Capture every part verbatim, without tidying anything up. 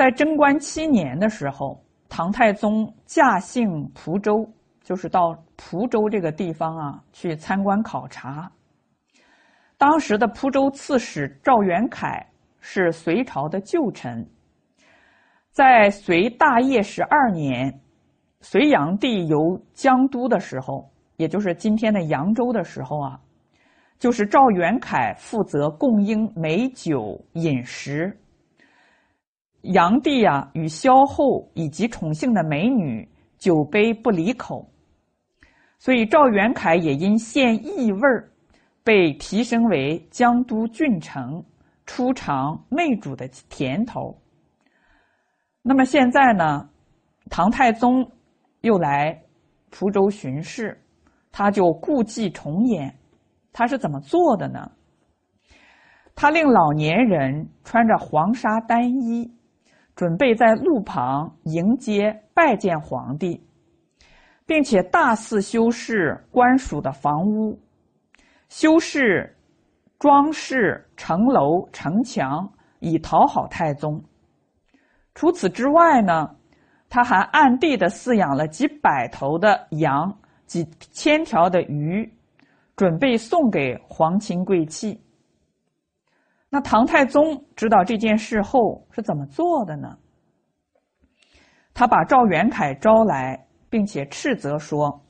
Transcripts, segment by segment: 在贞观七年的时候，唐太宗驾幸蒲州，就是到蒲州这个地方啊去参观考察。当时的蒲州刺史赵元凯是隋朝的旧臣，在隋大业十二年，隋炀帝由江都的时候，也就是今天的扬州的时候啊，就是赵元凯负责供应美酒饮食。炀帝啊与萧后以及宠幸的美女酒杯不离口，所以赵元凯也因献异味被提升为江都郡丞，初尝媚主的甜头。那么现在呢，唐太宗又来蒲州巡视，他就故伎重演。他是怎么做的呢？他令老年人穿着黄纱单衣，准备在路旁迎接拜见皇帝，并且大肆修饰官署的房屋，修饰装饰城楼城墙，以讨好太宗。除此之外呢，他还暗地的饲养了几百头的羊，几千条的鱼，准备送给皇亲贵戚。那唐太宗知道这件事后是怎么做的呢？他把赵元凯招来，并且斥责说：“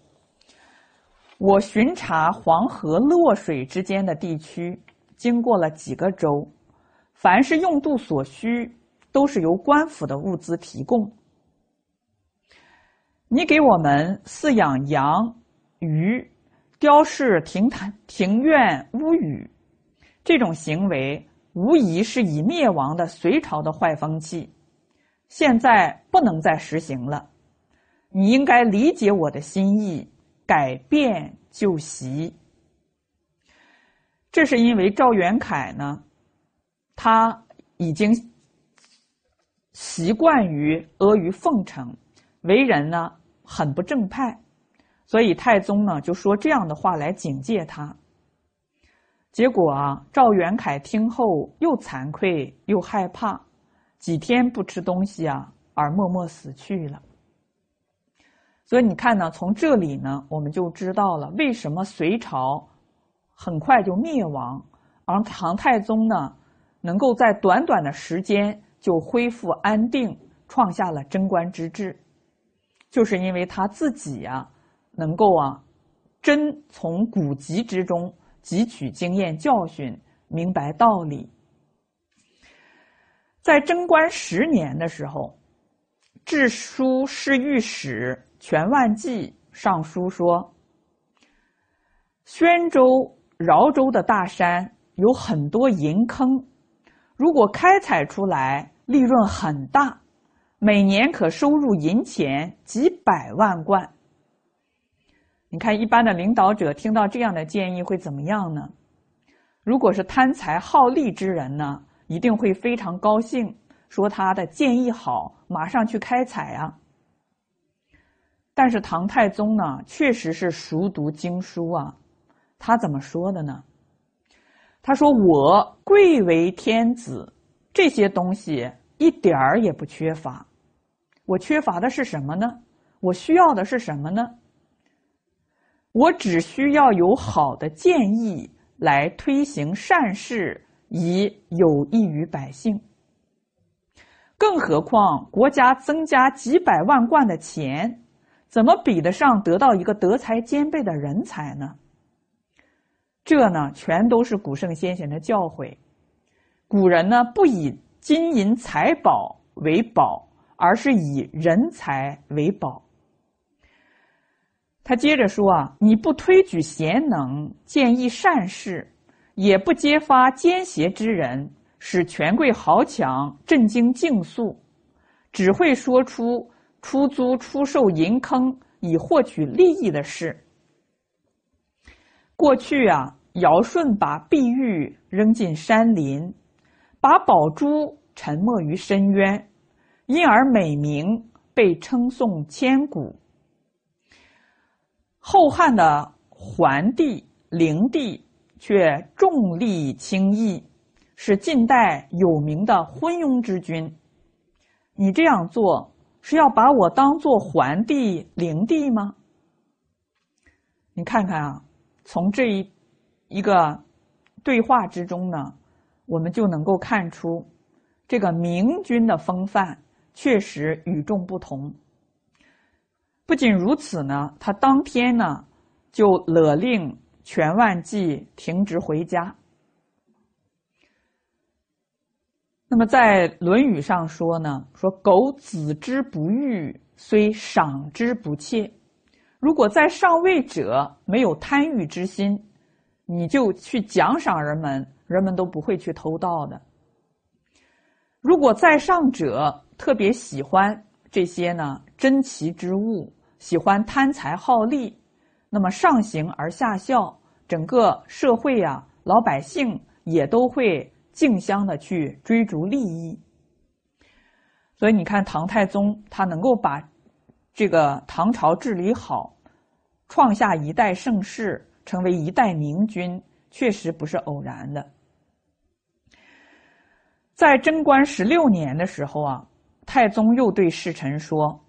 我巡查黄河洛水之间的地区，经过了几个州，凡是用度所需，都是由官府的物资提供。你给我们饲养羊、鱼，雕饰亭台庭院屋宇，这种行为无疑是已灭亡的隋朝的坏风气，现在不能再实行了。你应该理解我的心意，改变旧习。”这是因为赵元凯呢，他已经习惯于阿谀奉承，为人呢很不正派，所以太宗呢就说这样的话来警戒他。结果啊，赵元凯听后又惭愧又害怕，几天不吃东西啊，而默默死去了。所以你看呢，从这里呢，我们就知道了为什么隋朝很快就灭亡，而唐太宗呢，能够在短短的时间就恢复安定，创下了贞观之治，就是因为他自己啊，能够啊，真从古籍之中汲取经验教训，明白道理。在贞观十年的时候，治枢侍御史全万纪上书说：“宣州、饶州的大山有很多银坑，如果开采出来，利润很大，每年可收入银钱几百万贯。”你看一般的领导者听到这样的建议会怎么样呢？如果是贪财好利之人呢，一定会非常高兴，说他的建议好，马上去开采啊。但是唐太宗呢，确实是熟读经书啊，他怎么说的呢？他说：“我贵为天子，这些东西一点儿也不缺乏。我缺乏的是什么呢？我需要的是什么呢？我只需要有好的建议来推行善事，以有益于百姓。更何况国家增加几百万贯的钱，怎么比得上得到一个德才兼备的人才呢？”这呢，全都是古圣先贤的教诲。古人呢，不以金银财宝为宝，而是以人才为宝。他接着说啊，你不推举贤能，建议善事，也不揭发奸邪之人，使权贵豪强震惊竞速，只会说出出租出售银坑以获取利益的事。过去啊，尧舜把碧玉扔进山林，把宝珠沉没于深渊，因而美名被称颂千古。后汉的桓帝、灵帝却重利轻义，是近代有名的昏庸之君。你这样做是要把我当做还地灵地吗？”你看看啊，从这一一个对话之中呢，我们就能够看出这个明君的风范确实与众不同。不仅如此呢，他当天呢就勒令全万骑停职回家。那么在《论语》上说呢，说苟子之不欲，虽赏之不切。如果在上位者没有贪欲之心，你就去奖赏人们，人们都不会去偷盗的。如果在上者特别喜欢这些呢珍奇之物，喜欢贪财好利，那么上行而下效，整个社会啊，老百姓也都会竞相的去追逐利益。所以你看唐太宗他能够把这个唐朝治理好，创下一代盛世，成为一代明君，确实不是偶然的。在贞观十六年的时候啊，太宗又对侍臣说，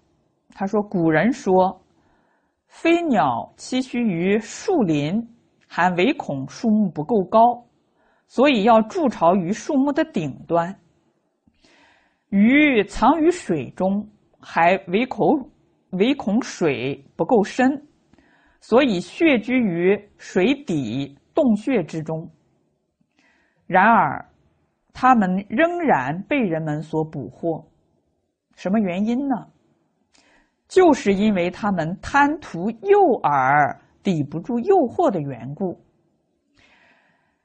他说：“古人说，飞鸟栖息于树林，还唯恐树木不够高，所以要筑巢于树木的顶端；鱼藏于水中，还唯恐唯恐水不够深，所以穴居于水底洞穴之中。然而，他们仍然被人们所捕获。什么原因呢？就是因为他们贪图诱饵，抵不住诱惑的缘故。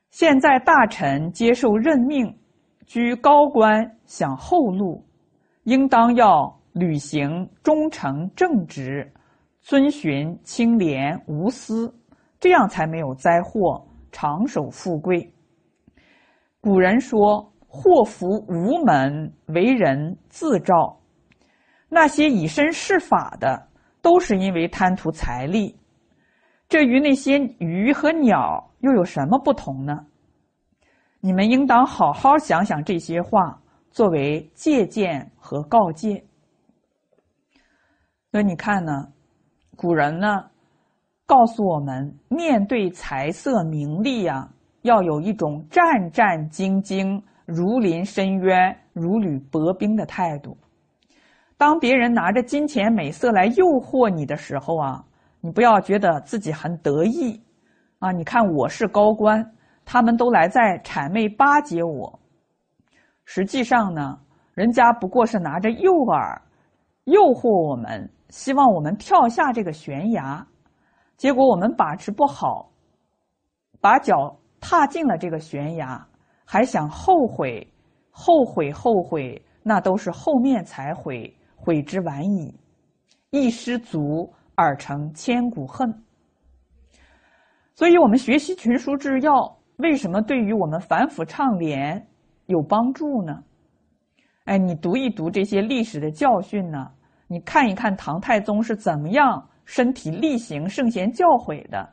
现在大臣接受任命，居高官，享厚禄，应当要履行忠诚正直，遵循清廉无私，这样才没有灾祸，长守富贵。古人说，祸福无门，为人自照。那些以身试法的，都是因为贪图财力，这与那些鱼和鸟又有什么不同呢？你们应当好好想想这些话，作为借鉴和告诫。”所以你看呢，古人呢告诉我们，面对财色名利啊，要有一种战战兢兢、如临深渊、如履薄冰的态度。当别人拿着金钱美色来诱惑你的时候啊，你不要觉得自己很得意啊！你看我是高官，他们都来在谄媚巴结我。实际上呢，人家不过是拿着诱饵诱惑我们，希望我们跳下这个悬崖，结果我们把持不好，把脚踏进了这个悬崖，还想后悔后悔后悔，那都是后面才悔，悔之晚矣。一失足而成千古恨。所以我们学习群书治要，为什么对于我们反腐倡廉有帮助呢？哎，你读一读这些历史的教训呢，你看一看唐太宗是怎么样身体力行圣贤教诲的，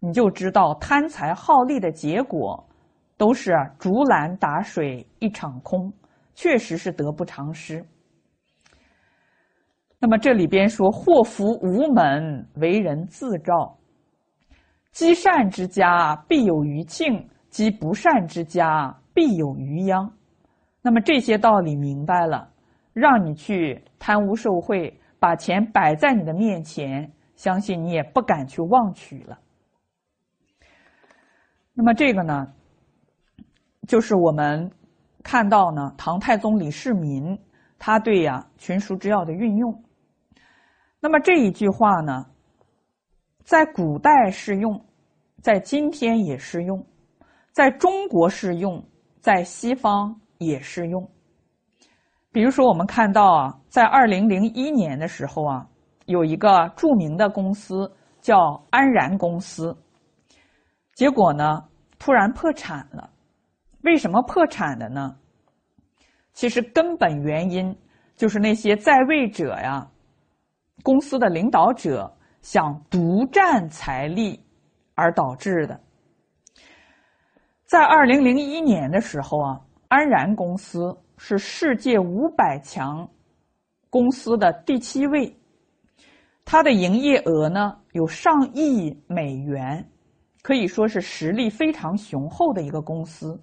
你就知道贪财好利的结果都是竹篮打水一场空，确实是得不偿失。那么这里边说，祸福无门，为人自照。积善之家必有余庆，积不善之家必有余殃。那么这些道理明白了，让你去贪污受贿，把钱摆在你的面前，相信你也不敢去妄取了。那么这个呢，就是我们看到呢，唐太宗李世民他对呀、啊、群书治要的运用。那么这一句话呢，在古代适用，在今天也适用，在中国适用，在西方也适用。比如说我们看到啊，在二零零一年的时候啊，有一个著名的公司叫安然公司，结果呢突然破产了。为什么破产的呢？其实根本原因就是那些在位者呀，公司的领导者想独占财力而导致的。在二零零一年的时候啊，安然公司是世界五百强公司的第七位，它的营业额呢有上亿美元，可以说是实力非常雄厚的一个公司。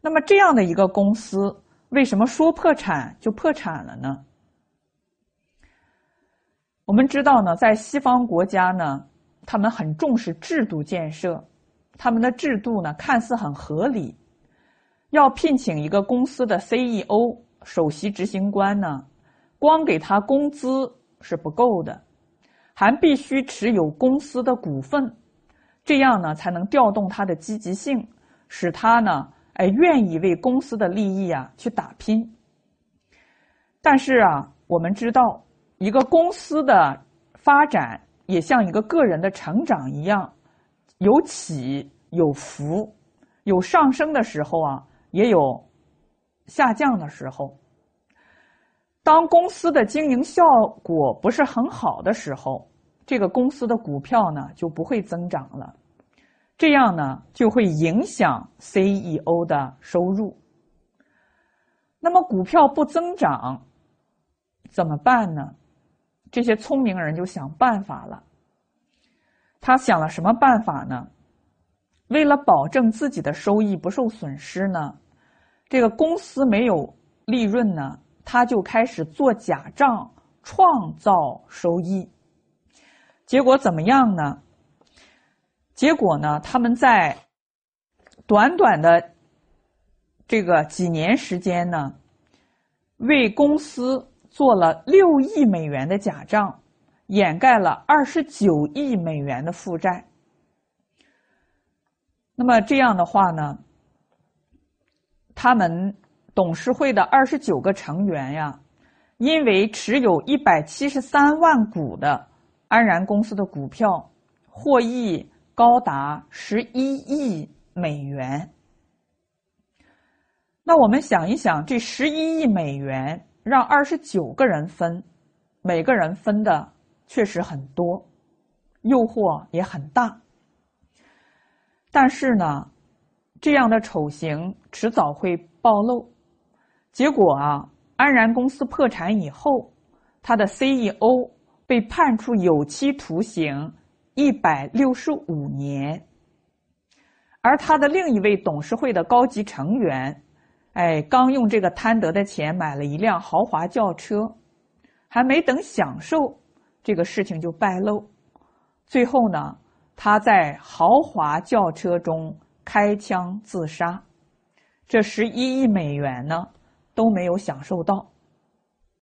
那么这样的一个公司，为什么说破产就破产了呢？我们知道呢，在西方国家呢，他们很重视制度建设，他们的制度呢看似很合理，要聘请一个公司的 C E O 首席执行官呢，光给他工资是不够的，还必须持有公司的股份，这样呢才能调动他的积极性，使他呢哎愿意为公司的利益啊去打拼。但是啊，我们知道一个公司的发展也像一个个人的成长一样，有起有伏，有上升的时候啊，也有下降的时候。当公司的经营效果不是很好的时候，这个公司的股票呢就不会增长了，这样呢就会影响 C E O 的收入。那么股票不增长怎么办呢？这些聪明人就想办法了。他想了什么办法呢？为了保证自己的收益不受损失呢，这个公司没有利润呢，他就开始做假账，创造收益。结果怎么样呢？结果呢，他们在短短的这个几年时间呢，为公司做了六亿美元的假账，掩盖了二十九亿美元的负债。那么这样的话呢，他们董事会的二十九个成员呀，因为持有一百七十三万股的安然公司的股票，获益高达十一亿美元。那我们想一想，这十一亿美元。让二十九个人分，每个人分的确实很多，诱惑也很大。但是呢，这样的丑行迟早会暴露。结果啊，安然公司破产以后，他的 C E O 被判处有期徒刑一百六十五年，而他的另一位董事会的高级成员。哎，刚用这个贪得的钱买了一辆豪华轿车，还没等享受，这个事情就败露。最后呢，他在豪华轿车中开枪自杀，这十一亿美元呢，都没有享受到。